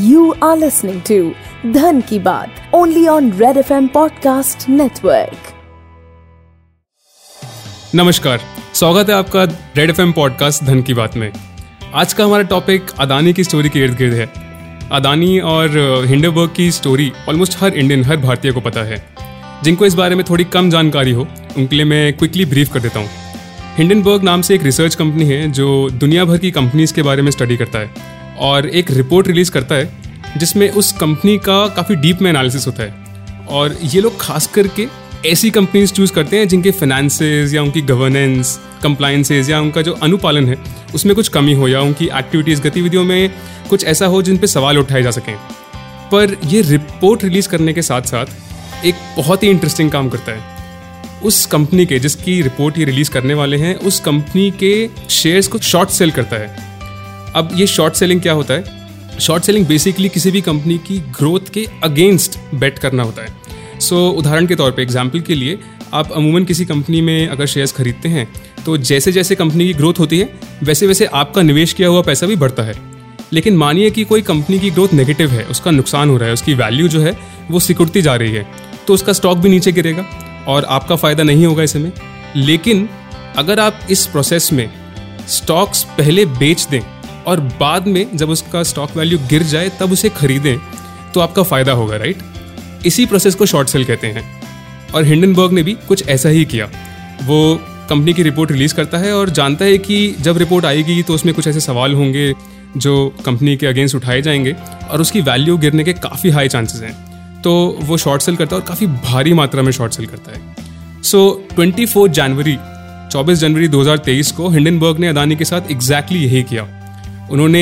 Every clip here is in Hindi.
You are listening to धन की बात only on Red FM podcast network. नमस्कार, स्वागत है आपका रेड एफएम पॉडकास्ट धन की बात में। आज का हमारा टॉपिक अदानी की स्टोरी के इर्द गिर्द है। अदानी और हिंडेनबर्ग की स्टोरी ऑलमोस्ट हर इंडियन, हर भारतीय को पता है। जिनको इस बारे में थोड़ी कम जानकारी हो उनके लिए मैं क्विकली ब्रीफ कर देता हूँ। हिंडनबर्ग नाम से एक रिसर्च कंपनी है जो दुनिया भर की कंपनीज़ के बारे में स्टडी करता है और एक रिपोर्ट रिलीज़ करता है जिसमें उस कंपनी का काफ़ी डीप में एनालिसिस होता है। और ये लोग खास करके ऐसी कंपनीज चूज़ करते हैं जिनके फाइनेंसेस या उनकी गवर्नेंस, कंप्लाइंसेस या उनका जो अनुपालन है उसमें कुछ कमी हो या उनकी एक्टिविटीज़, गतिविधियों में कुछ ऐसा हो जिन पे सवाल उठाए जा सकें। पर ये रिपोर्ट रिलीज़ करने के साथ साथ एक बहुत ही इंटरेस्टिंग काम करता है। उस कंपनी के, जिसकी रिपोर्ट ये रिलीज़ करने वाले हैं, उस कंपनी के शेयर्स को शॉर्ट सेल करता है। अब ये शॉर्ट सेलिंग क्या होता है? शॉर्ट सेलिंग बेसिकली किसी भी कंपनी की ग्रोथ के अगेंस्ट बेट करना होता है। सो उदाहरण के तौर पे, एग्जांपल के लिए, आप अमूमन किसी कंपनी में अगर शेयर्स खरीदते हैं तो जैसे जैसे कंपनी की ग्रोथ होती है वैसे वैसे आपका निवेश किया हुआ पैसा भी बढ़ता है। लेकिन मानिए कि कोई कंपनी की ग्रोथ नेगेटिव है, उसका नुकसान हो रहा है, उसकी वैल्यू जो है वो सिकुड़ती जा रही है, तो उसका स्टॉक भी नीचे गिरेगा और आपका फ़ायदा नहीं होगा इसमें। लेकिन अगर आप इस प्रोसेस में स्टॉक्स पहले बेच दें और बाद में जब उसका स्टॉक वैल्यू गिर जाए तब उसे खरीदें तो आपका फ़ायदा होगा, राइट? इसी प्रोसेस को शॉर्ट सेल कहते हैं। और हिंडनबर्ग ने भी कुछ ऐसा ही किया। वो कंपनी की रिपोर्ट रिलीज़ करता है और जानता है कि जब रिपोर्ट आएगी तो उसमें कुछ ऐसे सवाल होंगे जो कंपनी के अगेंस्ट उठाए जाएंगे और उसकी वैल्यू गिरने के काफ़ी हाई चांसेस हैं, तो वो शॉर्ट सेल करता है और काफ़ी भारी मात्रा में शॉर्ट सेल करता है। सो 24 जनवरी 2023 को हिंडनबर्ग ने अदानी के साथ एग्जैक्टली यही किया। उन्होंने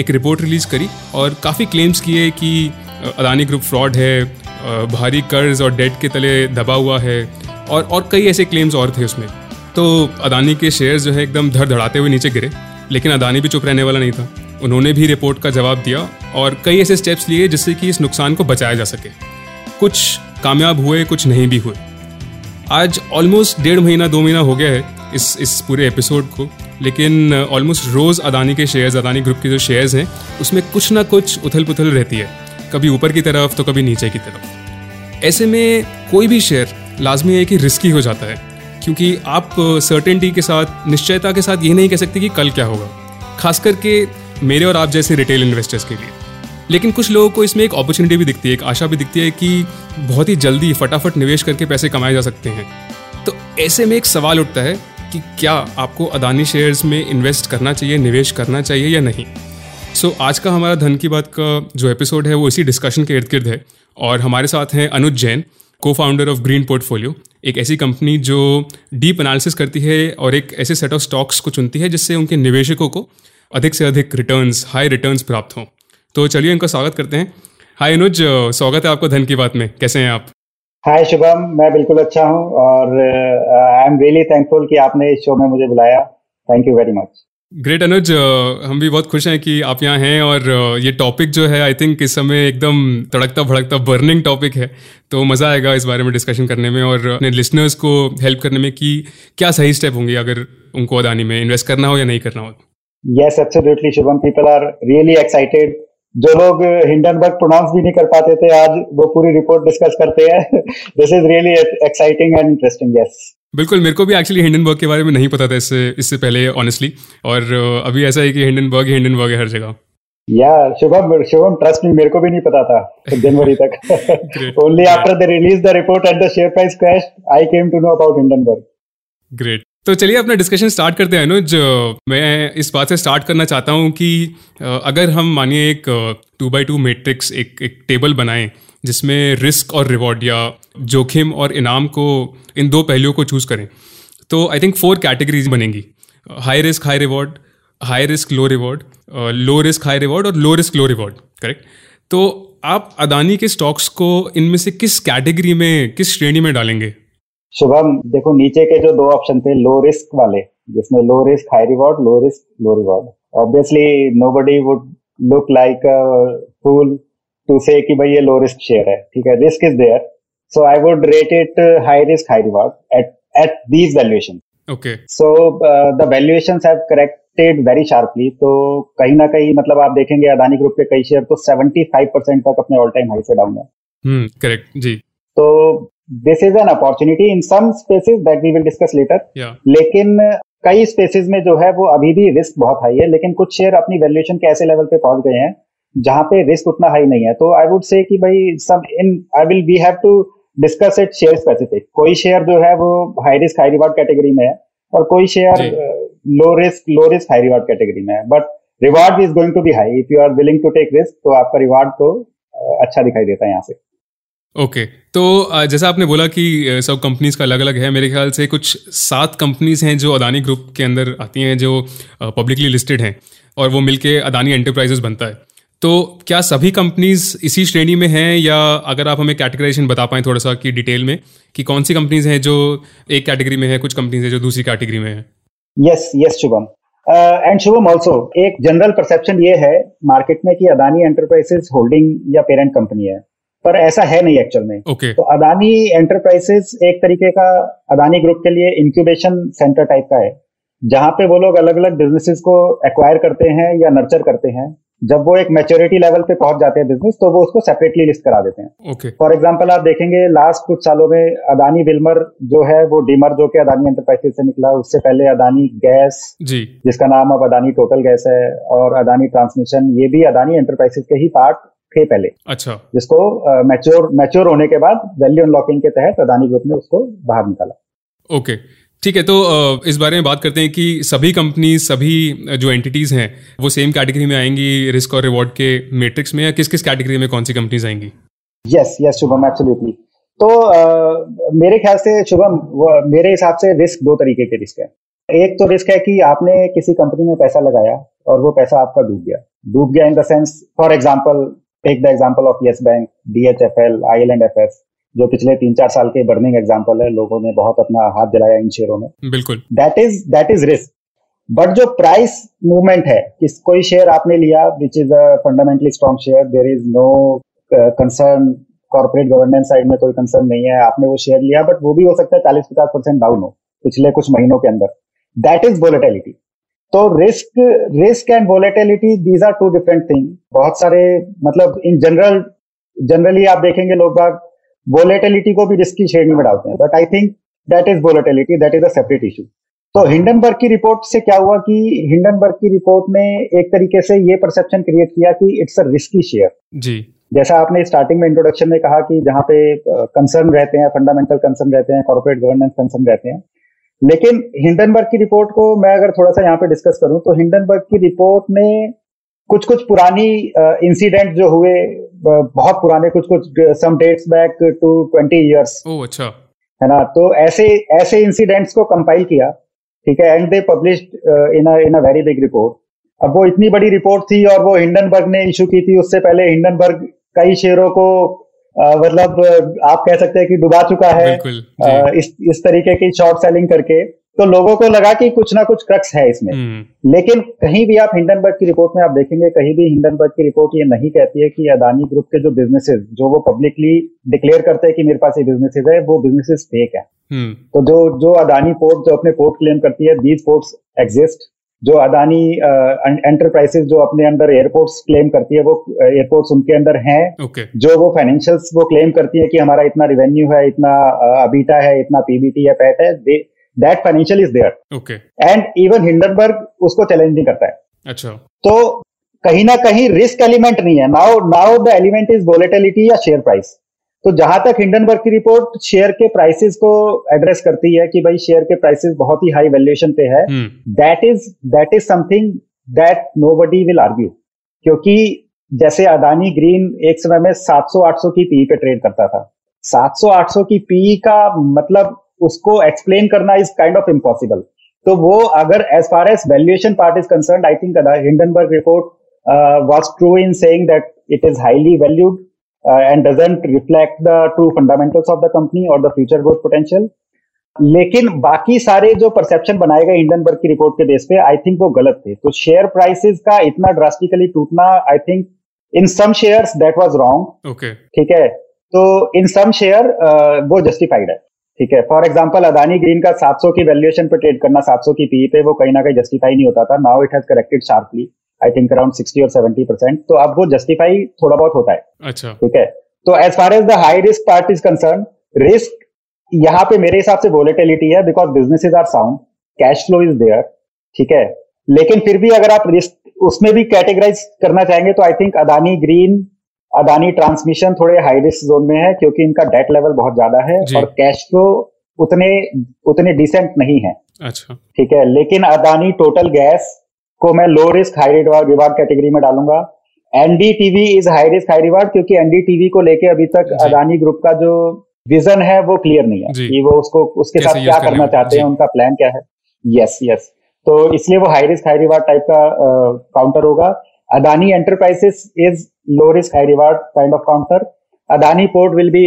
एक रिपोर्ट रिलीज़ करी और काफ़ी क्लेम्स किए कि अदानी ग्रुप फ्रॉड है, भारी कर्ज और डेट के तले दबा हुआ है और कई ऐसे क्लेम्स और थे उसमें। तो अदानी के शेयर्स जो है एकदम धड़ाते हुए नीचे गिरे। लेकिन अदानी भी चुप रहने वाला नहीं था। उन्होंने भी रिपोर्ट का जवाब दिया और कई ऐसे स्टेप्स लिए जिससे कि इस नुकसान को बचाया जा सके। कुछ कामयाब हुए, कुछ नहीं भी हुए। आज ऑलमोस्ट 1.5 महीना 2 महीना हो गया है इस पूरे एपिसोड को, लेकिन ऑलमोस्ट रोज़ अदानी के शेयर्स, अदानी ग्रुप के जो शेयर्स हैं उसमें कुछ ना कुछ उथल पुथल रहती है, कभी ऊपर की तरफ तो कभी नीचे की तरफ। ऐसे में कोई भी शेयर लाजमी है कि रिस्की हो जाता है, क्योंकि आप सर्टेनिटी के साथ, निश्चयता के साथ ये नहीं कह सकते कि कल क्या होगा, खास करके मेरे और आप जैसे रिटेल इन्वेस्टर्स के लिए। लेकिन कुछ लोगों को इसमें एक अपॉर्चुनिटी भी दिखती है, एक आशा भी दिखती है कि बहुत ही जल्दी फटाफट निवेश करके पैसे कमाए जा सकते हैं। तो ऐसे में एक सवाल उठता है कि क्या आपको अदानी शेयर्स में इन्वेस्ट करना चाहिए, निवेश करना चाहिए या नहीं। सो आज का हमारा धन की बात का जो एपिसोड है वो इसी डिस्कशन के इर्द गिर्द है। और हमारे साथ हैं अनुज जैन, को फाउंडर ऑफ ग्रीन पोर्टफोलियो, एक ऐसी कंपनी जो डीप एनालिसिस करती है और एक ऐसे सेट ऑफ स्टॉक्स को चुनती है जिससे उनके निवेशकों को अधिक से अधिक रिटर्न्स, हाई रिटर्न्स प्राप्त हों। तो चलिए इनका स्वागत करते हैं। हाय अनुज, स्वागत है आपको धन की बात में। कैसे हैं आप? हाय शुभम, मैं बिल्कुल अच्छा हूँ और आई एम रियली थैंकफुल कि आपने इस शो में मुझे बुलाया। Thank you very much. Great Anuj, हम भी बहुत खुश हैं कि आप यहाँ हैं। और ये टॉपिक जो है आई थिंक इस समय एकदम तड़कता भड़कता बर्निंग टॉपिक है, तो मज़ा आएगा इस बारे में डिस्कशन करने में और अपने लिसनर्स को हेल्प करने में कि क्या सही स्टेप होंगे अगर उनको अदानी में इन्वेस्ट करना हो या नहीं करना हो। Yes absolutely Shubham, people are really excited. जो लोग हिंडनबर्ग प्रोनाउंस भी नहीं कर पाते थे आज वो पूरी रिपोर्ट डिस्कस करते हैं। This is really exciting and interesting. Yes बिल्कुल, मेरे को भी एक्चुअली हिंडनबर्ग के बारे में नहीं पता था इससे पहले ऑनेस्टली, और अभी ऐसा है कि हिंडनबर्ग है हर जगह। या शुभम, ट्रस्ट मी, मेरे को भी नहीं पता था जनवरी तक। Only after they release the report and the share price crashed I came to know about Hindenburg. Great, तो चलिए अपना डिस्कशन स्टार्ट करते हैं अनुज। मैं इस बात से स्टार्ट करना चाहता हूँ कि अगर हम मानिए एक 2x2 मैट्रिक्स, एक टेबल बनाएं जिसमें रिस्क और रिवॉर्ड या जोखिम और इनाम को, इन दो पहलुओं को चूज़ करें, तो आई थिंक 4 कैटेगरीज बनेंगी। High risk high reward, high risk low reward, low risk high reward और low risk low reward. Correct? तो आप अदानी के स्टॉक्स को इनमें से किस कैटेगरी में, किस श्रेणी में डालेंगे? शुभम देखो, नीचे के जो 2 ऑप्शन थे लो रिस्क वाले, जिसमें low risk high reward, low risk low reward, obviously nobody would look like a fool to say कि भाई ये लो रिस्क शेयर है। ठीक है, risk is there, so I would rate it high risk high reward at these valuation. Okay. So the valuations have corrected very sharply. तो कहीं ना कहीं मतलब आप देखेंगे अदानी ग्रुप के कई शेयर तो 75% तक अपने ऑल टाइम हाई से डाउन है. करेक्ट जी. तो this is an opportunity in some spaces that we will discuss later. लेकिन कई स्पेसेस में जो है वो अभी भी रिस्क बहुत हाई है, लेकिन कुछ शेयर अपनी वैल्यूएशन के ऐसे लेवल पे पहुंच गए हैं जहां पे रिस्क उतना हाई नहीं है. तो आई वुड से कि भाई सब इन I will we have to discuss it share specific. कोई शेयर जो है वो high risk high reward category में है और कोई share low risk high reward category में है. But reward is going to be high if you are willing to take risk. तो आपका रिवार्ड तो अच्छा दिखाई देता है यहाँ से. ओके तो जैसा आपने बोला कि सब कंपनीज का अलग अलग है, मेरे ख्याल से कुछ 7 कंपनीज हैं जो अदानी ग्रुप के अंदर आती हैं जो पब्लिकली लिस्टेड हैं और वो मिलके अदानी एंटरप्राइजेस बनता है. तो क्या सभी कंपनीज इसी श्रेणी में हैं, या अगर आप हमें कैटेगराइजेशन बता पाएं थोड़ा सा कि डिटेल में कि कौन सी कंपनीज हैं जो एक कैटेगरी में है, कुछ कंपनीज हैं जो दूसरी कैटेगरी में है? Yes Shubham. And Shubham also एक जनरल परसेप्शन ये है मार्केट में कि अदानी एंटरप्राइजेस होल्डिंग या पेरेंट कंपनी है, पर ऐसा है नहीं एक्चुअल में. तो अदानी एंटरप्राइजेस एक तरीके का अदानी ग्रुप के लिए इंक्यूबेशन सेंटर टाइप का है, जहां पे वो लोग अलग अलग बिजनेसेस को एक्वायर करते हैं या नर्चर करते हैं. जब वो एक मैच्योरिटी लेवल पे पहुंच जाते हैं बिजनेस, तो वो उसको सेपरेटली लिस्ट करा देते हैं. फॉर एग्जांपल आप देखेंगे लास्ट कुछ सालों में अदानी विल्मर जो है वो डीमर्ज होकर अदानी एंटरप्राइजेस से निकला. उससे पहले अदानी गैस जिसका नाम अब अदानी टोटल गैस है, और अदानी ट्रांसमिशन, ये भी अदानी एंटरप्राइजेस के ही पार्ट थे पहले. अच्छा. जिसको मैच्योर होने के बाद वैल्यू अनलॉकिंग के तहत अदानी ग्रुप ने उसको बाहर निकाला. ओके ठीक है. तो इस बारे में बात करते हैं कि सभी कंपनीज, सभी जो एंटिटीज हैं वो सेम कैटेगरी में आएंगी रिस्क और रिवॉर्ड के मैट्रिक्स में, या किस किस कैटेगरी में कौन सी कंपनीज आएंगी? Yes Shubham absolutely. तो मेरे ख्याल से शुभम, मेरे हिसाब से रिस्क 2 तरीके के रिस्क है. एक तो रिस्क है कि आपने किसी कंपनी में पैसा लगाया और वो पैसा आपका डूब गया in the sense. For example Take the example of Yes Bank, DHFL, IL&FS, जो पिछले 3-4 साल के बर्निंग एग्जाम्पल है. लोगों ने बहुत अपना हाथ जलाया इन शेयरों में. बिल्कुल. That is risk. But जो price movement है, किस कोई शेयर आपने लिया which is a fundamentally strong share, there is no concern, corporate governance side में कोई concern नहीं है. आपने वो शेयर लिया, but वो भी हो सकता है 40-50% डाउन हो पिछले कुछ महीनों के अंदर. That is volatility. तो risk and volatility, these are 2 different thing. बहुत सारे मतलब इन जनरली आप देखेंगे लोग बाग वोलेटिलिटी को भी रिस्क की श्रेणी में डालते हैं, but I think that is volatility, that is a separate issue. तो हिंडनबर्ग की रिपोर्ट से क्या हुआ कि हिंडनबर्ग की रिपोर्ट ने एक तरीके से ये परसेप्शन क्रिएट किया कि इट्स अ रिस्की शेयर जी. जैसा आपने स्टार्टिंग में इंट्रोडक्शन में कहा कि जहां पे कंसर्न रहते हैं, फंडामेंटल कंसर्न रहते हैं, कॉर्पोरेट गवर्नेंस कंसर्न रहते हैं. लेकिन हिंडनबर्ग की रिपोर्ट को मैं अगर थोड़ा सा यहाँ पे डिस्कस करूं तो हिंडनबर्ग की रिपोर्ट ने कुछ पुरानी इंसिडेंट जो हुए, बहुत पुराने, कुछ some dates back to 20 years, अच्छा है ना, तो ऐसे इंसिडेंट्स को कंपाइल किया. ठीक है. And they published in a very big report. अब वो इतनी बड़ी रिपोर्ट थी और वो हिंडनबर्ग ने इशू की थी. उससे पहले हिंडनबर्ग कई शेयरों को मतलब आप कह सकते हैं कि डुबा चुका है इस तरीके की शॉर्ट सेलिंग करके. तो लोगों को लगा कि कुछ ना कुछ क्रक्स है इसमें. लेकिन कहीं भी आप हिंडनबर्ग की रिपोर्ट में आप देखेंगे, कहीं भी हिंडनबर्ग की रिपोर्ट ये नहीं कहती है कि अदानी ग्रुप के जो बिजनेसेस जो वो पब्लिकली डिक्लेयर करते हैं कि मेरे पास ये बिजनेसेस है, वो बिजनेसेस फेक है. तो जो अदानी पोर्ट जो अपने पोर्ट क्लेम करती है, दीज पोर्ट्स एग्जिस्ट. जो अदानी एंटरप्राइजेस जो अपने अंदर एयरपोर्ट्स क्लेम करती है, वो एयरपोर्ट्स उनके अंदर हैं. जो वो फाइनेंशियल्स वो क्लेम करती है कि हमारा इतना रिवेन्यू है, इतना अबीटा है, इतना पीबीटी है, पैट है, that financial is there. And even Hindenburg उसको चैलेंज नहीं करता है. अच्छा. तो कहीं ना कहीं रिस्क एलिमेंट नहीं है. Now the element is volatility या शेयर प्राइस. तो जहां तक हिंडनबर्ग की रिपोर्ट शेयर के प्राइसेस को एड्रेस करती है कि भाई शेयर के प्राइसेस बहुत ही हाई वैल्यूएशन पे है, that is something that nobody will argue. क्योंकि जैसे अदानी ग्रीन एक समय में 700-800 की पीई पे ट्रेड करता था. 700-800 की पीई का मतलब उसको एक्सप्लेन करना इज काइंड ऑफ इम्पॉसिबल. तो वो अगर as far as valuation part is concern, I think Hindenburg report was true in saying that it is highly valued and doesn't reflect the true fundamentals of the company or the future growth potential. लेकिन बाकी सारे जो परसेप्शन बनाए गए हिंडनबर्ग की रिपोर्ट के बेस पे, आई थिंक वो गलत थे. तो शेयर प्राइसेस का इतना ड्रास्टिकली टूटना, I think in some shares that was wrong. ठीक है. तो इन सम शेयर वो जस्टिफाइड है. ठीक है। फॉर एग्जाम्पल अदानी ग्रीन का 700 की वैल्यूएशन पे ट्रेड करना, 700 की पीई पे, वो कहीं ना कहीं जस्टिफाई नहीं होता था। Now it has corrected sharply, I think around 60 और 70%, तो अब वो जस्टिफाई थोड़ा बहुत होता है। अच्छा, ठीक है। तो as far as the high risk part is concern, risk यहाँ पे मेरे हिसाब से वोलेटिलिटी है, because businesses are sound, cash flow is there, ठीक है। लेकिन फिर भी अगर आप रिस्क उसमें भी कैटेगराइज करना चाहेंगे तो I think Adani green, Adani transmission थोड़े हाई रिस्क जोन में है, क्योंकि इनका डेट लेवल बहुत ज्यादा है और कैश फ्लो उतने डिसेंट नहीं है। अच्छा, ठीक है। लेकिन अदानी टोटल गैस को मैं low risk high reward category में डालूंगा। NDTV is high risk high reward, क्योंकि एनडीटीवी को लेके अभी तक अदानी ग्रुप का जो विजन है वो क्लियर नहीं है कि वो उसको उसके साथ क्या करना चाहते हैं, उनका प्लान क्या है। यस यस, तो इसलिए वो high risk high reward type का काउंटर होगा। Adani enterprises is low risk high reward kind of counter. Adani port will be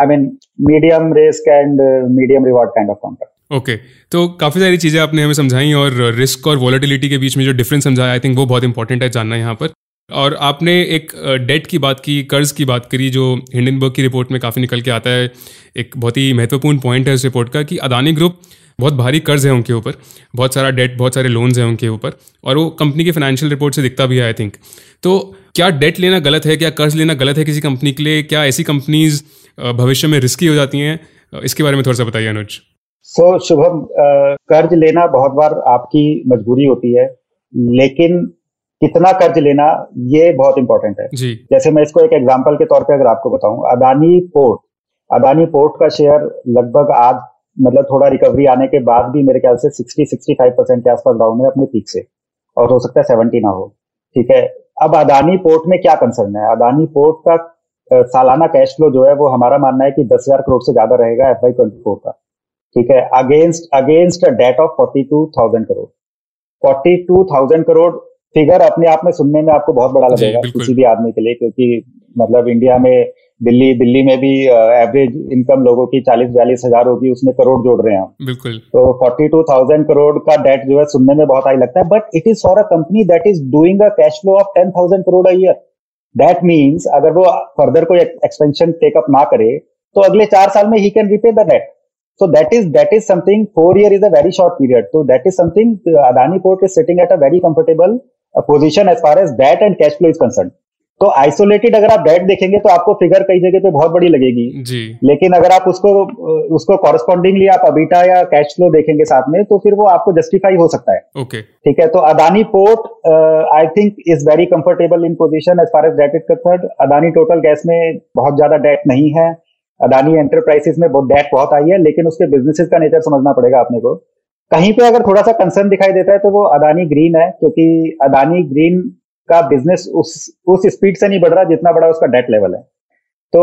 I mean medium risk and medium reward kind of counter. Okay, तो काफ़ी सारी चीज़ें आपने हमें समझाई और रिस्क और वॉलेटिलिटी के बीच में जो डिफरेंस समझाया, आई थिंक वो बहुत इंपॉर्टेंट है जानना यहाँ पर। और आपने एक डेट की बात की, कर्ज की बात करी, जो हिंडनबर्ग की रिपोर्ट में काफ़ी निकल के आता है। एक बहुत ही महत्वपूर्ण पॉइंट है इस रिपोर्ट का कि अदानी ग्रुप बहुत भारी कर्ज है उनके ऊपर, बहुत सारा डेट, बहुत सारे लोन्स हैं उनके ऊपर, और वो कंपनी के फाइनेंशियल रिपोर्ट से दिखता भी है आई थिंक। तो क्या डेट लेना गलत है, क्या कर्ज लेना गलत है किसी कंपनी के लिए, क्या ऐसी कंपनीज भविष्य में रिस्की हो जाती हैं, इसके बारे में थोड़ा सा बताइए अनुज। सो शुभम, कर्ज लेना बहुत बार आपकी मजबूरी होती है, लेकिन कितना कर्ज लेना ये बहुत इंपॉर्टेंट है जी। जैसे मैं इसको एक एग्जाम्पल के तौर पे अगर आपको बताऊं, अदानी पोर्ट का शेयर लगभग आज, मतलब थोड़ा रिकवरी आने के बाद भी मेरे ख्याल से 60-65% के आसपास डाउन है अपने पीक से, और हो सकता है 70 ना हो, ठीक है। अब अदानी पोर्ट में क्या कंसर्न है, अदानी पोर्ट का सालाना कैश फ्लो जो है वो हमारा मानना है कि 10,000 करोड़ से ज्यादा रहेगा FY24 का, ठीक है, against a debt of 42,000 crore. 42,000 crore figure अपने आप में सुनने में आपको बहुत बड़ा लगेगा किसी भी आदमी के लिए, क्योंकि मतलब इंडिया में दिल्ली में भी एवरेज इनकम लोगों की 40-42 हजार होगी, उसमें करोड़ जोड़ रहे हैं हम। बिल्कुल। तो 42,000 करोड़ का डेट जो है सुनने में बहुत हाई लगता है, but it is for a company that is doing a cash flow of 10,000 crore a year. That means अगर वो फर्दर कोई एक्सपेंशन टेकअप ना करे तो अगले 4 साल में ही can repay the debt. So that is something, 4 years is a very short period. So that is something, Adani Port is sitting at a very comfortable position as far as debt and cash flow is concerned. तो आइसोलेटेड अगर आप डेट देखेंगे तो आपको फिगर कई जगह पे बहुत बड़ी लगेगी जी। लेकिन अगर आप उसको कॉरेस्पॉन्डिंगली आप अबीटा या कैश फ्लो देखेंगे साथ में, तो फिर वो आपको जस्टिफाई हो सकता है। ओके, ठीक है। तो Adani port I think is very comfortable in position as far as debt is concern. Adani total gas में बहुत ज्यादा डेट नहीं है, अदानी एंटरप्राइजेस में डेट बहुत आई है, लेकिन उसके बिजनेसेस का नेचर समझना पड़ेगा आपने को। कहीं पे अगर थोड़ा सा कंसर्न दिखाई देता है तो वो अदानी ग्रीन है, क्योंकि अदानी ग्रीन का बिजनेस उस स्पीड से नहीं बढ़ रहा जितना बड़ा उसका डेट लेवल है। तो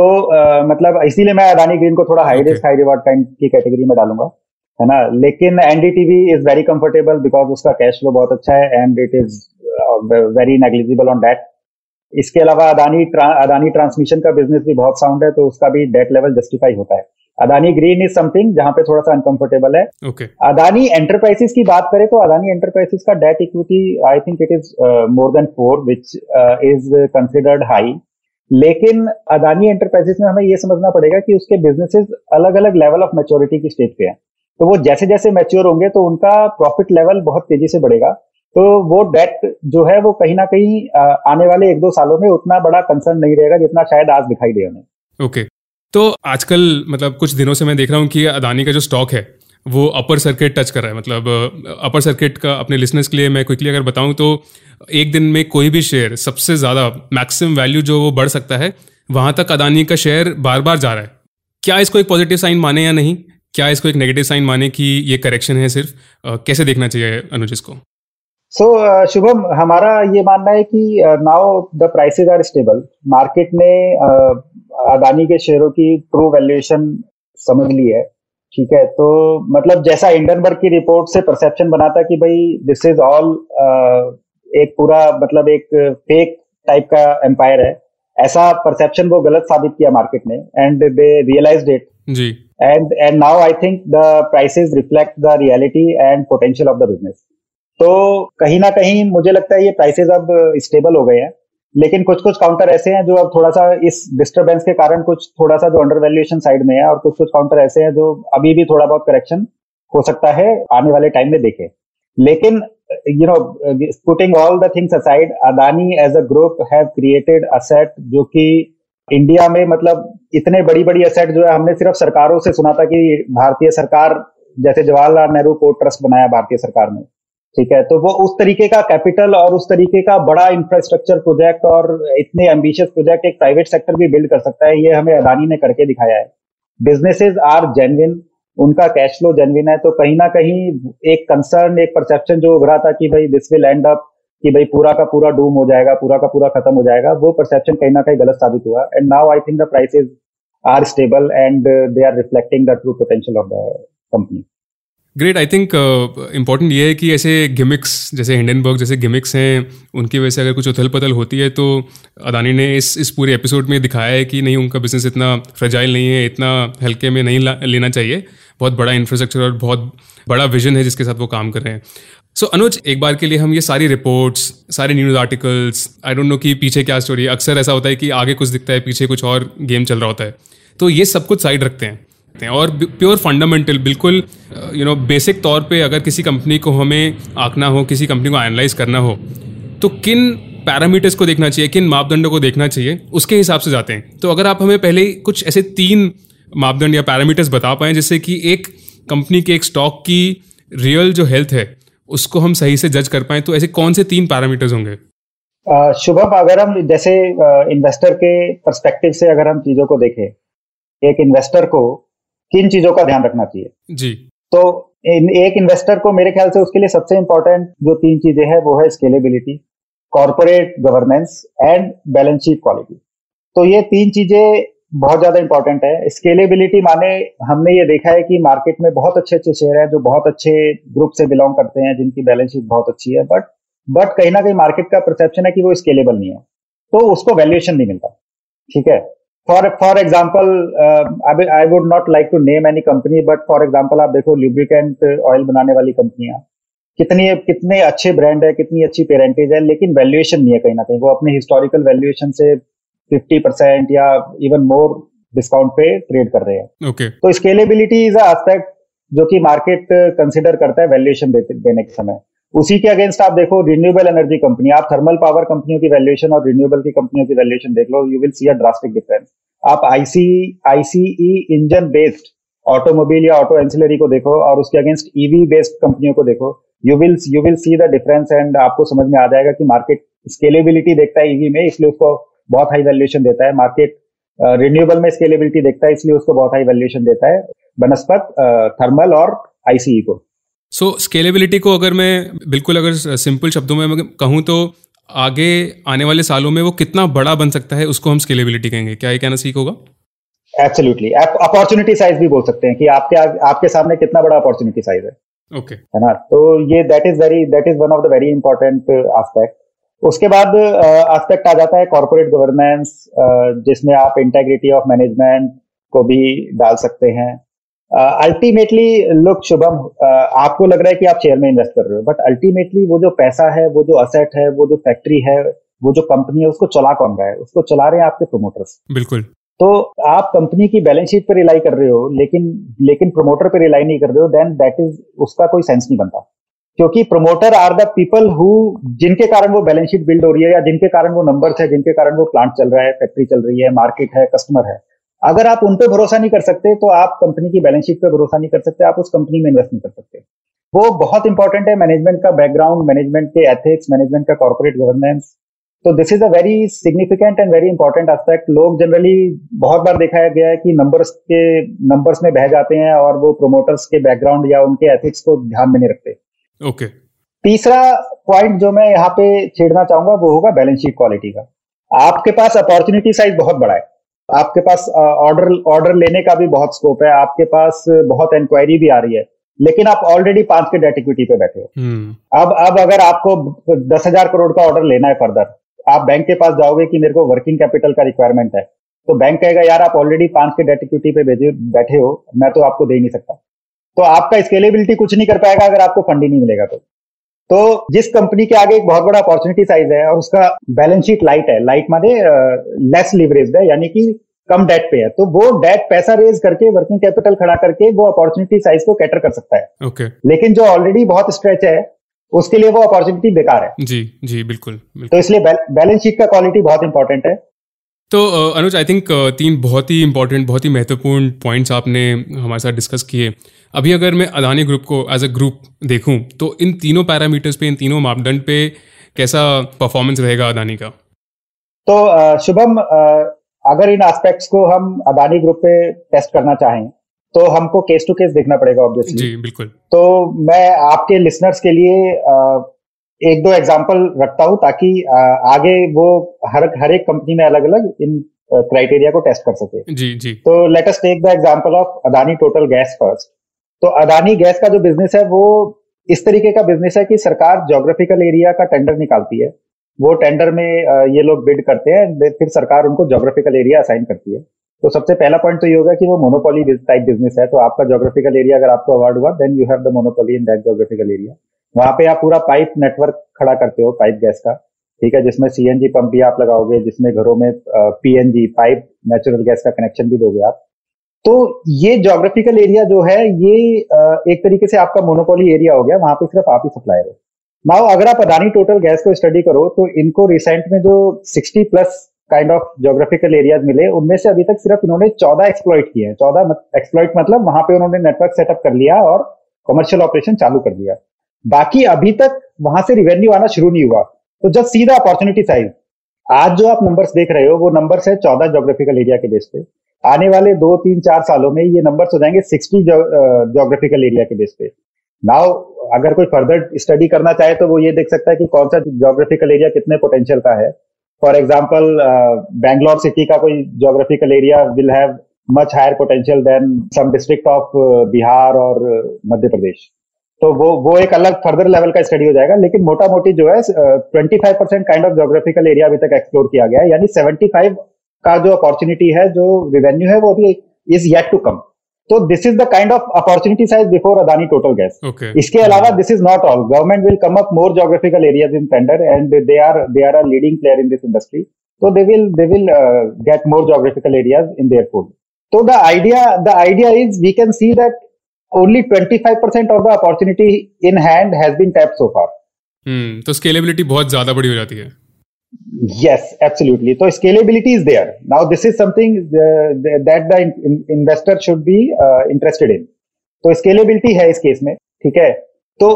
मतलब इसीलिए मैं अदानी ग्रीन को थोड़ा high risk high reward kind की कैटेगरी में डालूंगा, है ना। लेकिन NDTV is very comfortable because उसका कैश फ्लो बहुत अच्छा है and it is very negligible on debt. इसके अलावा अदानी ट्रांसमिशन का बिजनेस भी बहुत साउंड है, तो उसका भी डेट लेवल जस्टिफाई होता है। अदानी ग्रीन इज समथिंग जहां पे थोड़ा सा अनकंफर्टेबल है। Okay. अदानी एंटरप्राइजेस की बात करें तो अदानी एंटरप्राइजेस का debt equity I think it is more than 4, which is considered high. लेकिन अदानी एंटरप्राइजेस में हमें यह समझना पड़ेगा कि उसके बिजनेसेस अलग अलग लेवल ऑफ मैच्योरिटी की स्टेज पे हैं, तो वो जैसे जैसे मैच्योर होंगे तो उनका प्रॉफिट लेवल बहुत तेजी से बढ़ेगा, तो वो डेट जो है वो कहीं ना कहीं आने वाले 1-2 सालों में उतना बड़ा कंसर्न नहीं रहेगा जितना शायद आज दिखाई दे हमें। ओके, तो आजकल मतलब कुछ दिनों से मैं देख रहा हूँ कि अदानी का जो स्टॉक है वो अपर सर्किट टच कर रहा है। मतलब अपर सर्किट का अपने लिसनर्स के लिए मैं क्विकली अगर बताऊँ तो एक दिन में कोई भी शेयर सबसे ज़्यादा मैक्सिमम वैल्यू जो वो बढ़ सकता है, वहाँ तक अदानी का शेयर बार बार जा रहा है। क्या इसको एक पॉजिटिव साइन माने या नहीं, क्या इसको एक नेगेटिव साइन माने कि ये करेक्शन है सिर्फ, कैसे देखना चाहिए अनुज इसको? सो शुभम, हमारा ये मानना है कि now the prices are stable, market ने अदानी के शेयरों की ट्रू वैल्यूएशन समझ ली है, ठीक है। तो मतलब जैसा हिंडनबर्ग की रिपोर्ट से परसेप्शन बना था कि भाई दिस इज ऑल एक पूरा मतलब एक फेक टाइप का एम्पायर है, ऐसा परसेप्शन वो गलत साबित किया मार्केट ने एंड दे रियलाइज्ड इट जी। And now I think the prices reflect the reality and potential of the business. तो कहीं ना कहीं मुझे लगता है ये प्राइसेस अब स्टेबल हो गए हैं। लेकिन कुछ कुछ काउंटर ऐसे हैं जो अब थोड़ा सा इस डिस्टर्बेंस के कारण कुछ थोड़ा सा जो अंडर वैल्यूएशन साइड में है, और कुछ कुछ काउंटर ऐसे हैं जो अभी भी थोड़ा बहुत करेक्शन हो सकता है आने वाले टाइम में देखे। लेकिन you know, putting all the things aside, Adani as a group have created asset जो कि इंडिया में, मतलब इतने बड़ी बड़ी असेट जो है हमने सिर्फ सरकारों से सुना था कि भारतीय सरकार, जैसे जवाहरलाल नेहरू पोर्ट ट्रस्ट बनाया भारतीय सरकार ने, ठीक है, तो वो उस तरीके का कैपिटल और उस तरीके का बड़ा इंफ्रास्ट्रक्चर प्रोजेक्ट और इतने एम्बिशियस प्रोजेक्ट एक प्राइवेट सेक्टर भी बिल्ड कर सकता है, ये हमें अदानी ने करके दिखाया है। बिजनेसेस आर जेन्युइन, उनका कैश फ्लो जेन्युइन है, तो कहीं ना कहीं एक कंसर्न, एक परसेप्शन जो उभरा था कि भाई दिस विल एंड अप, कि भाई पूरा का पूरा डूम हो जाएगा, पूरा का पूरा खत्म हो जाएगा, वो परसेप्शन कहीं ना कहीं गलत साबित हुआ। And now I think the prices are stable and they are reflecting the true potential of the company. Great. I think important ये है कि ऐसे गिमिक्स, जैसे हिंडनबर्ग जैसे गिमिक्स हैं, उनकी वजह से अगर कुछ उथल पथल होती है तो अदानी ने इस पूरे एपिसोड में दिखाया है कि नहीं, उनका बिजनेस इतना फ्रेजाइल नहीं है, इतना हल्के में नहीं लेना चाहिए। बहुत बड़ा इंफ्रास्ट्रक्चर और बहुत बड़ा विजन है जिसके साथ वो काम कर रहे हैं। सो अनुज, एक बार के लिए हम ये सारी रिपोर्ट्स, सारे news articles, I don't know कि पीछे क्या स्टोरी है, अक्सर ऐसा होता है कि आगे कुछ दिखता है, पीछे कुछ और गेम चल रहा होता है, तो ये सब कुछ साइड रखते हैं और प्योर फंडामेंटल, बिल्कुल यू नो बेसिक तौर पे अगर किसी कंपनी को हमें आंकना हो, किसी कंपनी को एनालाइज करना हो, तो किन पैरामीटर्स को देखना चाहिए, किन मापदंडों को देखना चाहिए, उसके हिसाब से जाते हैं। तो अगर आप हमें पहले कुछ ऐसे तीन मापदंड या पैरामीटर्स बता पाएं जिससे कि एक कंपनी के, एक स्टॉक की रियल जो हेल्थ है उसको हम सही से जज कर पाएं, तो ऐसे कौन से तीन पैरामीटर्स होंगे? शुभम, अगर हम जैसे इन्वेस्टर के पर्सपेक्टिव से अगर हम चीज़ों को देखें, एक इन्वेस्टर को किन चीजों का ध्यान रखना चाहिए जी, तो एक इन्वेस्टर को मेरे ख्याल से उसके लिए सबसे इंपॉर्टेंट जो तीन चीजें हैं वो है scalability, corporate governance and balance sheet quality. तो ये तीन चीजें बहुत ज्यादा इंपॉर्टेंट है। स्केलेबिलिटी माने हमने ये देखा है कि मार्केट में बहुत अच्छे अच्छे शेयर हैं जो बहुत अच्छे ग्रुप से बिलोंग करते हैं, जिनकी बैलेंस शीट बहुत अच्छी है, बट कहीं ना कहीं मार्केट का परसेप्शन है कि वो स्केलेबल नहीं है, तो उसको वैल्यूएशन नहीं मिलता। ठीक है, for example, I would not like to name any company, but for example आप देखो ल्यूब्रिकेंट ऑयल बनाने वाली कंपनियां, कितने अच्छे ब्रांड है, कितनी अच्छी पेरेंटेज है, लेकिन वैल्यूएशन नहीं है, कहीं ना कहीं वो अपने हिस्टोरिकल वैल्यूएशन से 50% या इवन मोर डिस्काउंट पे ट्रेड कर रहे हैं। Okay. तो स्केलेबिलिटी इज अ एस्पेक्ट जो कि मार्केट कंसिडर करता है वैल्यूएशन देने के समय। उसी के अगेंस्ट आप देखो रिन्यूएबल एनर्जी कंपनी, आप थर्मल पावर कंपनियों की वैल्यूएशन और रिन्यूएबल की कंपनियों की वैल्यूएशन देख लो, you will see a drastic difference. आप आईसीई इंजन बेस्ड ऑटोमोबाइल या ऑटो एंसिलरी को देखो और उसके अगेंस्ट ईवी बेस्ड कंपनियों को देखो, you will see the difference and आपको समझ में आ जाएगा कि मार्केट स्केलेबिलिटी देखता है ईवी में, इसलिए उसको बहुत हाई वैल्यूएशन देता है। मार्केट रिन्यूएबल में स्केलेबिलिटी देखता है, इसलिए उसको बहुत हाई वैल्यूएशन देता है बनस्पत थर्मल और आईसीई को। सो स्केलेबिलिटी को अगर मैं बिल्कुल अगर सिंपल शब्दों में कहूँ तो आगे आने वाले सालों में वो कितना बड़ा बन सकता है उसको हम स्केलेबिलिटी कहेंगे, क्या ये कहना ठीक होगा? एब्सोल्युटली, अपॉर्चुनिटी साइज भी बोल सकते हैं कि आपके सामने कितना बड़ा अपॉर्चुनिटी साइज है। ओके, है ना, तो ये that is one of the very important aspect. उसके बाद एस्पेक्ट आ जाता है कॉर्पोरेट गवर्नेंस, जिसमें आप इंटेग्रिटी ऑफ मैनेजमेंट को भी डाल सकते हैं। अल्टीमेटली लुक शुभम, आपको लग रहा है कि आप शेयर में इन्वेस्ट कर रहे हो, बट अल्टीमेटली वो जो पैसा है, वो जो असेट है, वो जो फैक्ट्री है, वो जो कंपनी है, उसको चला कौन रहा है? उसको चला रहे हैं आपके प्रोमोटर्स। बिल्कुल, तो आप कंपनी की बैलेंस शीट पर रिलाई कर रहे हो लेकिन प्रोमोटर पर रिलाई नहीं कर रहे हो, देन दैट इज, उसका कोई सेंस नहीं बनता, क्योंकि promoter are the people who, जिनके कारण वो बैलेंस शीट बिल्ड हो रही है, या जिनके कारण वो नंबर्स है, जिनके कारण वो प्लांट चल रहा है, फैक्ट्री चल रही है, मार्केट है, कस्टमर है। अगर आप उन पे भरोसा नहीं कर सकते तो आप कंपनी की बैलेंस शीट पे भरोसा नहीं कर सकते, आप उस कंपनी में इन्वेस्ट नहीं कर सकते। वो बहुत इंपॉर्टेंट है, मैनेजमेंट का बैकग्राउंड, मैनेजमेंट के एथिक्स, मैनेजमेंट का कॉर्पोरेट गवर्नेंस। तो this is a very significant and very important aspect. लोग जनरली बहुत बार देखा गया है कि नंबर्स में बह जाते हैं और वो प्रोमोटर्स के बैकग्राउंड या उनके एथिक्स को ध्यान में नहीं रखते। ओके, तीसरा पॉइंट जो मैं यहाँ पे छेड़ना चाहूंगा वो होगा बैलेंस शीट क्वालिटी का। आपके पास अपॉर्चुनिटी साइज बहुत बड़ा है, आपके पास ऑर्डर लेने का भी बहुत स्कोप है, आपके पास बहुत इंक्वायरी भी आ रही है, लेकिन आप ऑलरेडी 5 के डेट इक्विटी पे बैठे हो। अब अगर आपको 10,000 करोड़ का ऑर्डर लेना है फर्दर, आप बैंक के पास जाओगे कि मेरे को वर्किंग कैपिटल का रिक्वायरमेंट है, तो बैंक कहेगा यार आप ऑलरेडी 5 के डेट इक्विटी पे बैठे हो, मैं तो आपको दे नहीं सकता। तो आपका स्केलेबिलिटी कुछ नहीं कर पाएगा अगर आपको फंड ही नहीं मिलेगा। तो जिस कंपनी के आगे एक बहुत बड़ा अपॉर्चुनिटी साइज है और उसका बैलेंस शीट लाइट है, लाइट माने लेस लिवरेज है, यानी कि कम डेट पे है, तो वो डेट पैसा रेज करके वर्किंग कैपिटल खड़ा करके वो अपॉर्चुनिटी साइज को कैटर कर सकता है। Okay. लेकिन जो ऑलरेडी बहुत स्ट्रेच है उसके लिए वो अपॉर्चुनिटी बेकार है। जी जी बिल्कुल। तो इसलिए बैलेंस शीट का क्वालिटी बहुत इंपॉर्टेंट है। तो अनुज, आई थिंक तीन बहुत ही इंपॉर्टेंट, बहुत ही महत्वपूर्ण पॉइंट्स आपने हमारे साथ डिस्कस किए। अभी अगर मैं अदानी ग्रुप को एज अ ग्रुप देखूं तो इन तीनों पैरामीटर्स पे, इन तीनों मापदंड पे कैसा परफॉर्मेंस रहेगा अदानी का? तो शुभम, अगर इन एस्पेक्ट्स को हम अदानी ग्रुप पे टेस्ट करना चाहें तो हमको केस टू केस देखना पड़ेगा ऑब्वियसली। जी बिल्कुल। तो मैं आपके लिसनर्स के लिए एक दो एग्जाम्पल रखता हूं ताकि आगे वो हर एक कंपनी में अलग अलग इन क्राइटेरिया को टेस्ट कर सके। जी जी। तो let us take the example of Adani total gas first. तो अदानी गैस का जो बिजनेस है वो इस तरीके का बिजनेस है कि सरकार ज्योग्राफिकल एरिया का टेंडर निकालती है, वो टेंडर में ये लोग बिड करते हैं, फिर सरकार उनको ज्योग्राफिकल एरिया असाइन करती है। तो सबसे पहला पॉइंट तो ये होगा कि वो मोनोपोली टाइप बिजनेस है, तो आपका ज्योग्राफिकल एरिया अगर आपको अवार्ड हुआ then you have the monopoly in that geographical area. वहां पे आप पूरा पाइप नेटवर्क खड़ा करते हो पाइप गैस का, ठीक है, जिसमें सीएनजी पंप भी आप लगाओगे, जिसमें घरों में पीएनजी पाइप नेचुरल गैस का कनेक्शन भी दोगे आप। तो ये ज्योग्राफिकल एरिया जो है ये एक तरीके से आपका मोनोपोली एरिया हो गया, वहां पे सिर्फ आप ही सप्लायर हो। नाउ अगर आप अदानी टोटल गैस को स्टडी करो तो इनको रिसेंट में जो 60 plus kind of geographical areas मिले उनमें से अभी तक सिर्फ इन्होंने 14 एक्सप्लॉइट किए हैं। 14 एक्सप्लॉइट मतलब वहां पे उन्होंने नेटवर्क सेटअप कर लिया और कमर्शियल ऑपरेशन चालू कर दिया, बाकी अभी तक वहां से रिवेन्यू आना शुरू नहीं हुआ। तो जस्ट सीधा अपॉर्चुनिटी साइज, आज जो आप नंबर्स देख रहे हो वो नंबर्स है 14 ज्योग्राफिकल एरिया के बेस पे। आने वाले 2-3-4 सालों में ये नंबर्स हो जाएंगे 60 ज्योग्राफिकल एरिया के बेस पे। नाउ अगर कोई फर्दर स्टडी करना चाहे तो वो ये देख सकता है कि कौन सा ज्योग्राफिकल एरिया कितने पोटेंशियल का है। फॉर एग्जाम्पल बैंगलोर सिटी का कोई geographical area will have much higher potential than some district of Bihar और मध्य प्रदेश, तो वो एक अलग फर्दर लेवल का स्टडी हो जाएगा। लेकिन मोटा मोटी जो है 25% काइंड ऑफ ज्योग्राफिकल एरिया अभी तक एक्सप्लोर किया गया है, यानी 75 का जो अपॉर्चुनिटी है, जो रिवेन्यू है, वो भी इज येट टू कम। तो this is the kind of opportunity size before Adani total gas. इसके अलावा this is not all, government will come up more geographical areas in tender and they are a leading player in this industry, तो they will get more geographical areas in their pool. तो the idea is we can see that only 25% of the opportunity in hand has been tapped so far. तो scalability बहुत ज़्यादा बड़ी हो जाती है। Yes, absolutely. तो scalability is there. Now this is something that the investor should be interested in. तो scalability है इस केस में, ठीक है। तो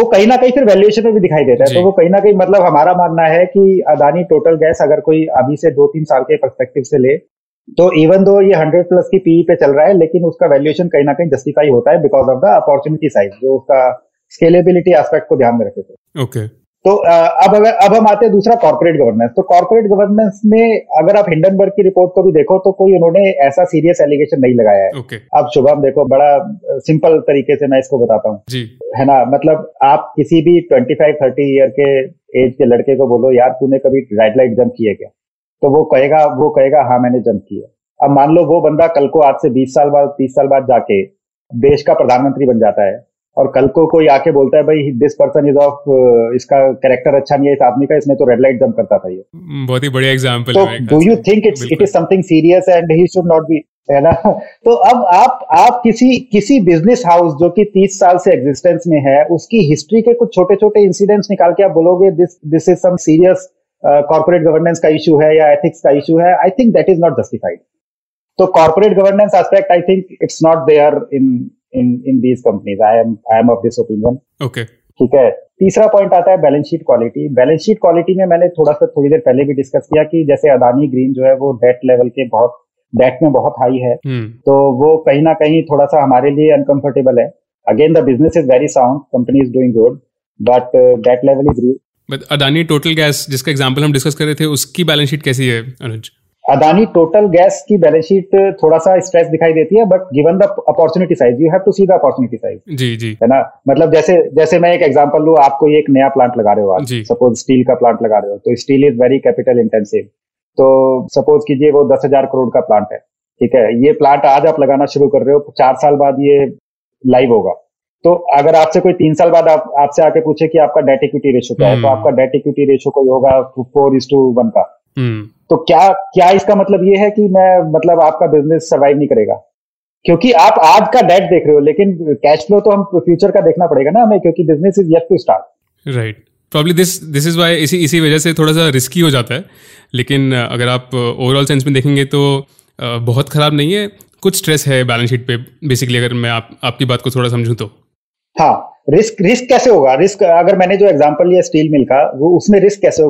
वो कहीं ना कहीं फिर valuation में भी दिखाई देता है। तो वो कहीं ना कहीं, मतलब हमारा मानना है कि अदानी टोटल गैस अगर कोई अभी से 2-3 साल के परस्पेक्टिव से ले तो इवन दो ये 100 प्लस की पीई पे चल रहा है, लेकिन उसका वैल्यूएशन कहीं ना कहीं जस्टिफाई होता है because of the opportunity size, जो उसका स्केलेबिलिटी एस्पेक्ट को ध्यान में रखे थे। Okay. तो अब हम आते हैं दूसरा, कॉर्पोरेट गवर्नेंस। तो कॉर्पोरेट गवर्नेंस में अगर आप हिंडनबर्ग की रिपोर्ट को भी देखो तो कोई उन्होंने ऐसा सीरियस एलिगेशन नहीं लगाया है। Okay. अब शुभम देखो, बड़ा सिंपल तरीके से मैं इसको बताता हूँ, है ना, मतलब आप किसी भी 25-30 ईयर के एज के लड़के को बोलो यार तूने कभी रेड लाइट जंप किया क्या, तो वो कहेगा हाँ मैंने जंप किया। अब मान लो वो बंदा कल को आज से 20 साल बाद 30 साल बाद जाके देश का प्रधानमंत्री बन जाता है और कल को कोई आके बोलता है भाई दिस पर्सन इज ऑफ, इसका कैरेक्टर अच्छा नहीं है इस आदमी का, इसने तो रेड लाइट जंप करता था। ये बहुत ही बढ़िया एग्जांपल है। तो do you think it is something serious and he should not be, है ना। तो अब आप किसी बिजनेस हाउस जो कि 30 साल से एग्जिस्टेंस में है उसकी हिस्ट्री के कुछ छोटे छोटे इंसिडेंट्स निकाल के आप बोलोगे this is some serious corporate governance का इशू है या एथिक्स का इशू है, I think that is not justified. तो corporate governance aspect I think it's not there in these companies, I am of this opinion. Okay, ठीक है। तीसरा पॉइंट आता है balance sheet quality. Balance sheet quality में मैंने थोड़ी देर पहले भी डिस्कस किया कि जैसे अदानी ग्रीन जो है वो डेट लेवल के डेट में बहुत हाई है। तो वो कहीं ना कहीं थोड़ा सा हमारे लिए अनकंफर्टेबल है। Again the business is very sound, company is doing good, but debt level is. But Adani total gas जिसका एग्जांपल हम डिस्कस कर रहे थे उसकी बैलेंस शीट कैसी है अनुज? अदानी टोटल गैस की बैलेंस शीट थोड़ा सा स्ट्रेस दिखाई देती है, but given the opportunity size you have to see the opportunity size. जी जी, है ना। मतलब जैसे मैं एक एग्जांपल लूं, आपको एक नया प्लांट लगा रहे हो आप, सपोज स्टील का प्लांट लगा रहे हो, तो steel is very capital intensive. तो सपोज कीजिए वो 10,000 करोड़ का प्लांट है, ठीक है। ये प्लांट आज आप लगाना शुरू कर रहे हो, 4 साल बाद ये लाइव होगा। तो अगर आपसे कोई 3 साल बाद आपसे आके पूछे कि आपका डेट इक्विटी रेशो क्या है, तो आपका डेट इक्विटी रेशो कोई होगा 4:1 का। तो क्या इसका मतलब ये है कि मतलब आपका बिजनेस सर्वाइव नहीं करेगा, क्योंकि आप आज का डेट देख रहे हो, लेकिन कैश फ्लो तो हम फ्यूचर का देखना पड़ेगा ना हमें, क्योंकि business is yet to start, right. Probably this is why इसी वजह से थोड़ा सा रिस्की हो जाता है, लेकिन अगर आप ओवरऑल सेंस में देखेंगे तो बहुत खराब नहीं है, कुछ स्ट्रेस है बैलेंस शीट पे बेसिकली, अगर मैं आपकी बात को थोड़ा समझूं तो। हाँ, रिस्क कैसे होगा, रिस्क अगर मैंने जो एग्जांपल लिया स्टील मिल का, वो उसमें रिस्क कैसे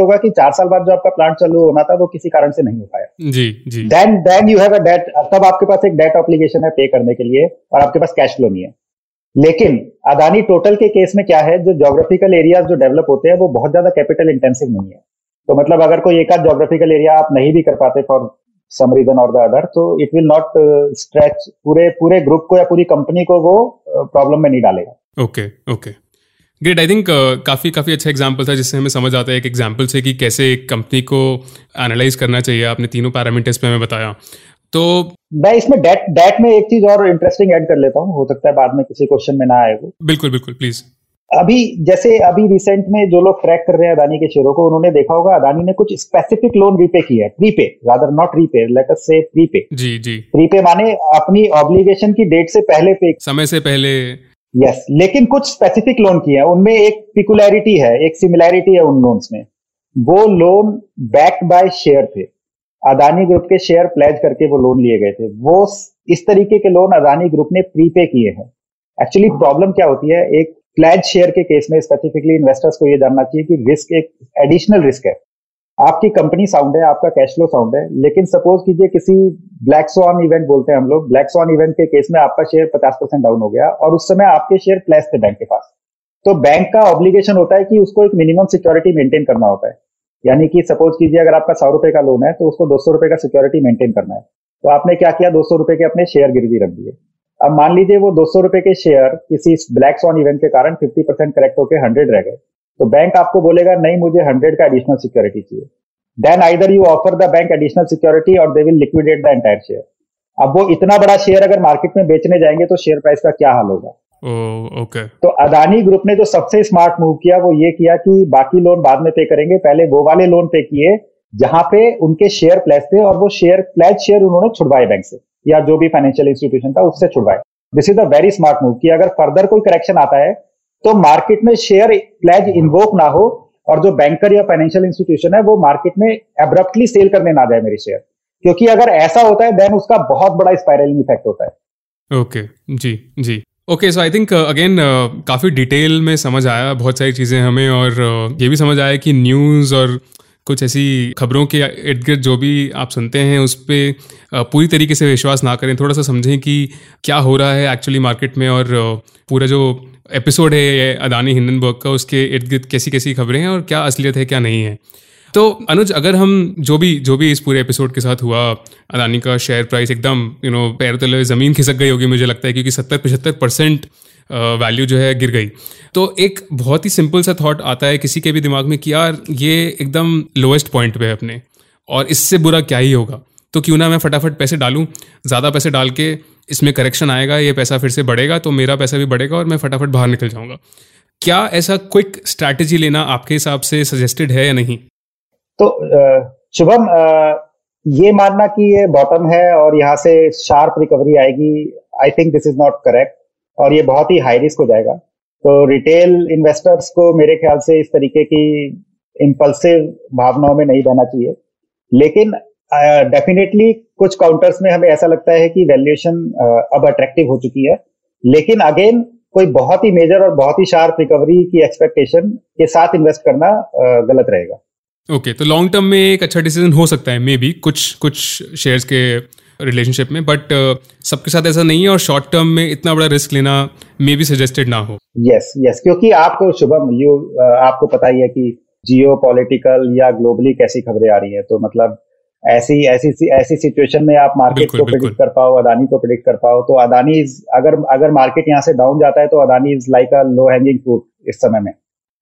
होगा कि 4 साल बाद जो आपका प्लांट चालू होना था वो किसी कारण से नहीं हो पाया। जी। Then you have a debt, तब आपके पास एक डेट ऑब्लिगेशन है पे करने के लिए और आपके पास कैश फ्लो नहीं है। लेकिन अदानी टोटल के केस में क्या है, जो ज्योग्राफिकल एरियाज जो डेवलप होते हैं वो बहुत ज्यादा कैपिटल इंटेंसिव नहीं है, तो मतलब अगर कोई एक आध ज्योग्राफिकल एरिया आप नहीं भी कर पाते फॉर सम रीजन और द अदर, तो इट विल नॉट स्ट्रेच पूरे ग्रुप को या पूरी कंपनी को, वो प्रॉब्लम में नहीं डालेगा। Okay great. आई थिंक काफ़ी अच्छा एग्जाम्पल था, जिससे हमें समझ आता है एक एग्जाम्पल से कि कैसे एक कंपनी को एनालाइज करना चाहिए। आपने तीनों पैरामीटर्स पे हमें बताया। तो मैं इसमें डेट में एक चीज और इंटरेस्टिंग ऐड कर लेता हूँ, हो सकता है बाद में किसी क्वेश्चन में ना आए वो। बिल्कुल प्लीज। अभी रिसेंट में जो लोग ट्रैक कर रहे हैं अदानी के शेयरों को, उन्होंने देखा होगा अदानी ने कुछ स्पेसिफिक लोन रीपे किया है, prepay rather, not repay, let us say prepay. Ji. Prepay माने अपनी ऑब्लिगेशन की डेट से पहले पे, समय से पहले। यस, लेकिन कुछ स्पेसिफिक लोन किए हैं, उनमें एक पिकुलैरिटी है, एक सिमिलैरिटी है उन लोन्स में, वो लोन बैक्ड बाय शेयर थे। अदानी ग्रुप के शेयर प्लेज करके वो लोन लिए गए थे। वो इस तरीके के लोन अदानी ग्रुप ने प्रीपे किए हैं। एक्चुअली प्रॉब्लम क्या होती है, एक प्लेज शेयर के केस में स्पेसिफिकली इन्वेस्टर्स को ये जानना चाहिए कि रिस्क एक एडिशनल रिस्क है। आपकी कंपनी साउंड है, आपका कैश फ्लो साउंड है, लेकिन सपोज कीजिए किसी ब्लैक स्वान इवेंट बोलते हैं हम लोग, ब्लैक स्वान इवेंट के केस में आपका शेयर 50% डाउन हो गया और उस समय आपके शेयर प्लेज थे बैंक के पास, तो बैंक का ऑब्लिगेशन होता है कि उसको एक मिनिमम सिक्योरिटी मेंटेन करना होता है। यानी कि सपोज कीजिए अगर आपका 100 रुपए का लोन है तो उसको 200 रुपए का सिक्योरिटी मेंटेन करना है, तो आपने क्या किया, 200 रुपए के अपने शेयर गिरवी रख दिए। अब मान लीजिए वो 200 रुपए के शेयर किसी ब्लैक स्वान इवेंट के कारण 50% करेक्ट होकर 100 रह गए, तो बैंक आपको बोलेगा नहीं, मुझे 100 का एडिशनल सिक्योरिटी चाहिए। Then either you offer the bank additional security और they will liquidate the entire share. अब वो इतना बड़ा शेयर अगर मार्केट में बेचने जाएंगे तो शेयर प्राइस का क्या हाल होगा। ओके। तो अदानी ग्रुप ने जो सबसे स्मार्ट मूव किया वो ये किया कि बाकी लोन बाद में पे करेंगे, पहले वो वाले लोन पे किए जहां पे उनके शेयर प्लेज थे, और वो प्लेज शेयर उन्होंने छुड़वाए बैंक से या जो भी फाइनेंशियल इंस्टीट्यूशन था उससे छुड़वाए। This is a very smart move कि अगर फर्दर कोई करेक्शन आता है तो मार्केट में शेयर प्लेज इन्वोक ना हो और जो बैंकर या फाइनेंशियल इंस्टीट्यूशन है वो मार्केट में एब्रप्टली सेल करने ना जाए मेरे शेयर, क्योंकि अगर ऐसा होता है देन उसका बहुत बड़ा स्पाइरलिंग इफेक्ट होता है। ओके जी okay. So I think again काफ़ी डिटेल में समझ आया बहुत सारी चीज़ें हमें, और ये भी समझ आया कि न्यूज़ और कुछ ऐसी खबरों के इर्द गिर्द जो भी आप सुनते हैं उस पर पूरी तरीके से विश्वास ना करें, थोड़ा सा समझें कि क्या हो रहा है एक्चुअली मार्केट में। और पूरा जो एपिसोड है ये अदानी हिंडनबर्ग का, उसके इर्द गिर्द कैसी कैसी खबरें हैं और क्या असलियत है क्या नहीं है। तो अनुज, अगर हम जो भी इस पूरे एपिसोड के साथ हुआ, अदानी का शेयर प्राइस एकदम पैर तले ज़मीन खिसक गई होगी मुझे लगता है, क्योंकि 70-75% वैल्यू जो है गिर गई। तो एक बहुत ही सिंपल सा थॉट आता है किसी के भी दिमाग में कि यार ये एकदम लोएस्ट पॉइंट पे है अपने, और इससे बुरा क्या ही होगा, तो क्यों ना मैं फटाफट पैसे डालूँ, ज़्यादा पैसे डाल के इसमें करेक्शन आएगा, ये पैसा फिर से बढ़ेगा तो मेरा पैसा भी बढ़ेगा और मैं फटाफट बाहर निकल जाऊँगा। क्या ऐसा क्विक स्ट्रैटेजी लेना आपके हिसाब से सजेस्टेड है या नहीं? तो शुभम, ये मानना कि ये बॉटम है और यहाँ से शार्प रिकवरी आएगी, I think this is not correct, और ये बहुत ही हाई रिस्क हो जाएगा। तो रिटेल इन्वेस्टर्स को मेरे ख्याल से इस तरीके की इंपल्सिव भावनाओं में नहीं रहना चाहिए। लेकिन डेफिनेटली कुछ काउंटर्स में हमें ऐसा लगता है कि वैल्यूएशन अब अट्रैक्टिव हो चुकी है, लेकिन अगेन कोई बहुत ही मेजर और बहुत ही शार्प रिकवरी की एक्सपेक्टेशन के साथ इन्वेस्ट करना गलत रहेगा। ओके, तो लॉन्ग टर्म में एक अच्छा डिसीजन हो सकता है मे बी कुछ शेयर्स के रिलेशनशिप में, बट सबके साथ ऐसा नहीं है, और शॉर्ट टर्म में इतना बड़ा रिस्क लेना मे बी सजेस्टेड ना हो। यस, क्योंकि आपको शुभम आपको पता ही है कि जियो पॉलिटिकल या ग्लोबली कैसी खबरें आ रही है, तो मतलब ऐसी सिचुएशन में आप मार्केट को प्रेडिक्ट कर पाओ, अदानी को प्रेडिक्ट कर पाओ, तो अदानी अगर मार्केट यहाँ से डाउन जाता है तो Adani is like a low hanging fruit इस समय में।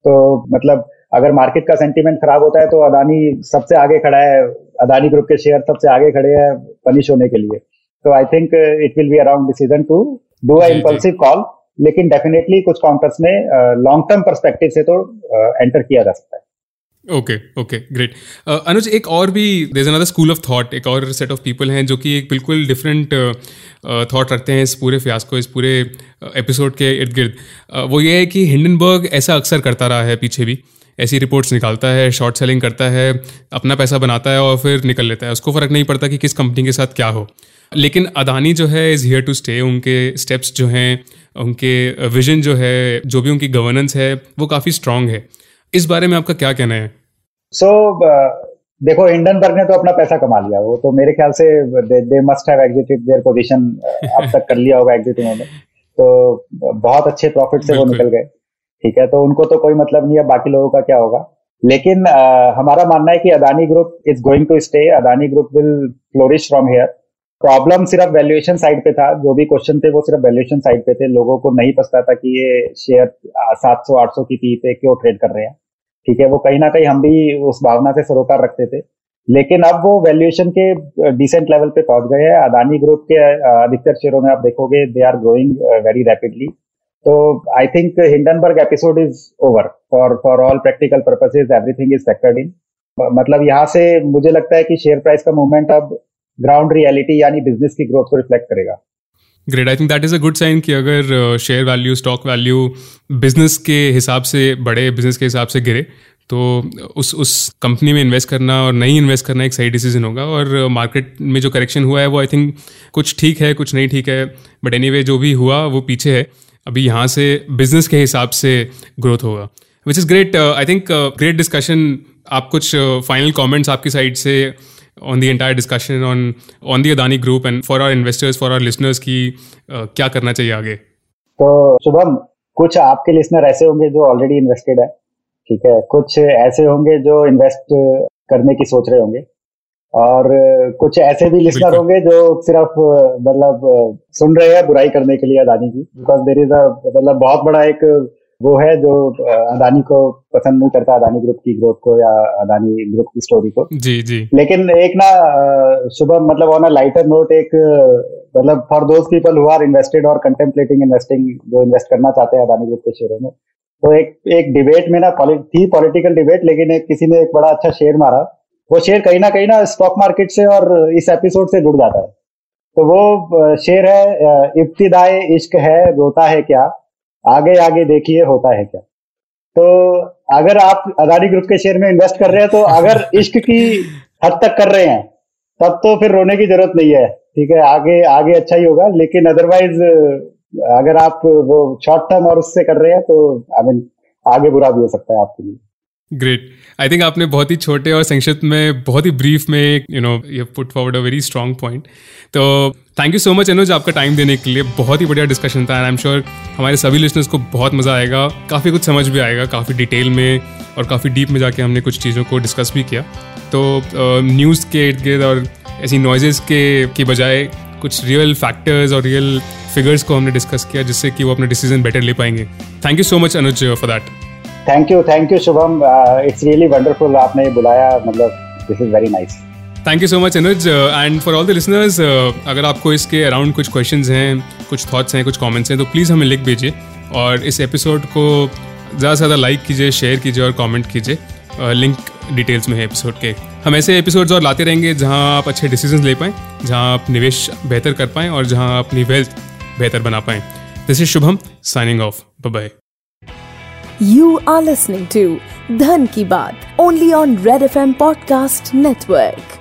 तो मतलब अगर मार्केट का सेंटीमेंट खराब होता है तो अदानी सबसे आगे खड़ा है, अदानी ग्रुप के शेयर सबसे आगे खड़े हैं पनिश होने के लिए। तो I think it will be a wrong decision to do a impulsive call, लेकिन डेफिनेटली कुछ काउंटर्स में लॉन्ग टर्म पर्सपेक्टिव से तो एंटर किया जा सकता है। Okay okay great. अनुज, एक और भी there is another school of thought, एक और सेट ऑफ पीपल हैं जो कि एक बिल्कुल डिफरेंट थॉट रखते हैं इस पूरे फियास्को, इस पूरे एपिसोड के इर्द गिर्द। वो ये है कि हिंडनबर्ग ऐसा अक्सर करता रहा है, पीछे भी ऐसी रिपोर्ट्स निकालता है, शॉर्ट सेलिंग करता है, अपना पैसा बनाता है और फिर निकल लेता है, उसको फ़र्क नहीं पड़ता कि किस कंपनी के साथ क्या हो। लेकिन अदानी जो है इज़ हियर टू स्टे, उनके स्टेप्स जो हैं, उनके विजन जो है, जो भी उनकी गवर्नेंस है वो काफ़ी स्ट्रांग है। इस बारे में आपका क्या कहना है? देखो, हिंडनबर्ग ने तो अपना पैसा कमा लिया, वो तो मेरे ख्याल से they must have exited their position, अब तक कर लिया होगा एग्जिट उन्होंने, तो बहुत अच्छे प्रॉफिट से वो निकल गए, ठीक है, तो उनको तो कोई मतलब नहीं है बाकी लोगों का क्या होगा। लेकिन हमारा मानना है कि Adani group is going to stay, Adani group will flourish from here. Problem सिर्फ वैल्यूएशन साइड पे था, जो भी क्वेश्चन थे वो सिर्फ वैल्यूएशन साइड पे थे, लोगों को नहीं पता था कि ये शेयर 700-800 की पी पे क्यों ट्रेड कर रहे हैं, ठीक है, वो कहीं ना कहीं हम भी उस भावना से सरोकार रखते थे, लेकिन अब वो वैल्यूएशन के डिसेंट लेवल पे पहुंच गए हैं। अदानी ग्रुप के अधिकतर शेयरों में आप देखोगे they are growing very rapidly, तो I think Hindenburg episode is over for all practical purposes, everything is factored in. मतलब यहाँ से मुझे लगता है कि शेयर प्राइस का मूवमेंट अब ग्राउंड रियलिटी यानी बिजनेस की ग्रोथ को रिफ्लेक्ट करेगा। Great, I think that is a good sign कि अगर share value, stock value business के हिसाब से बढ़े, बिजनेस के हिसाब से गिरे, तो उस कंपनी में इन्वेस्ट करना और नहीं इन्वेस्ट करना एक सही डिसीजन होगा। और मार्केट में जो करेक्शन हुआ है वो आई थिंक कुछ ठीक है, कुछ नहीं ठीक है, बट एनीवे जो भी हुआ वो पीछे है, अभी यहाँ से बिजनेस के हिसाब से ग्रोथ होगा, which is great. I think great discussion. आप कुछ फाइनल कमेंट्स आपकी साइड से on the entire discussion on the Adani group and for our investors, for our listeners की क्या करना चाहिए आगे? तो शुभम, कुछ आपके लिसनर ऐसे होंगे जो ऑलरेडी इन्वेस्टेड है, ठीक है, कुछ ऐसे होंगे जो इन्वेस्ट करने की सोच रहे होंगे, और कुछ ऐसे भी लिसनर होंगे जो सिर्फ मतलब सुन रहे हैं बुराई करने के लिए अदानी की, बिकॉज देयर इज अ मतलब बहुत बड़ा एक वो है जो अदानी को पसंद नहीं करता, अदानी ग्रुप की ग्रोथ को या अदानी ग्रुप की स्टोरी को। जी जी। लेकिन एक ना शुभम, मतलब ऑन अ लाइटर नोट, एक मतलब for those people who are invested और कंटेम्पलेटिंग इन्वेस्टिंग, जो इन्वेस्ट करना चाहते हैं अदानी ग्रुप के शेयरों में, तो एक डिबेट में ना थी पॉलिटिकल डिबेट, लेकिन किसी ने एक बड़ा अच्छा शेयर मारा, वो शेयर कहीं ना स्टॉक मार्केट से और इस एपिसोड से जुड़ जाता है। तो वो शेयर है, इब्तिदाए इश्क है रोता है क्या, आगे आगे देखिए होता है क्या। तो अगर आप अदानी ग्रुप के शेयर में इन्वेस्ट कर रहे हैं, तो अगर इश्क की हद तक कर रहे हैं तब तो फिर रोने की जरूरत नहीं है, ठीक है, आगे आगे अच्छा ही होगा। लेकिन अदरवाइज अगर आप वो शॉर्ट टर्म और उससे कर रहे हैं, तो आई मीन आगे बुरा भी हो सकता है आपके लिए। ग्रेट, आई थिंक आपने बहुत ही छोटे और संक्षिप्त में, बहुत ही ब्रीफ में, you know, you put forward a very strong point. तो thank you so much Anuj, आपका टाइम देने के लिए। बहुत ही बढ़िया डिस्कशन था, एंड आई एम श्योर हमारे सभी लिसनर्स को बहुत मज़ा आएगा, काफ़ी कुछ समझ भी आएगा, काफ़ी डिटेल में और काफ़ी डीप में जाके हमने कुछ चीज़ों को डिस्कस भी किया। तो न्यूज़ के इर्द गिर्द और ऐसी नॉइजेस के बजाय कुछ रियल फैक्टर्स और रियल फिगर्स को हमने डिस्कस किया, जिससे कि वो अपना डिसीजन बेटर ले पाएंगे। Thank you so much Anuj for that. Thank you Shubham, it's really wonderful, आपने बुलाया, मतलब this is very nice. Thank you so much Anuj, and for all the listeners, अगर आपको इसके अराउंड कुछ क्वेश्चंस हैं, कुछ थॉट्स हैं, कुछ कमेंट्स हैं, तो प्लीज़ हमें लिख भेजिए, और इस एपिसोड को ज़्यादा से ज़्यादा लाइक कीजिए, शेयर कीजिए और कमेंट कीजिए। लिंक डिटेल्स में है एपिसोड के। हम ऐसे एपिसोड्स और लाते रहेंगे जहां आप अच्छे डिसीजंस ले पाएँ, जहां आप निवेश बेहतर कर पाएँ और जहां अपनी वेल्थ बेहतर बना पाएँ। This is Shubham signing off, bye bye. You are listening to Dhan Ki Baat only on Red FM Podcast Network.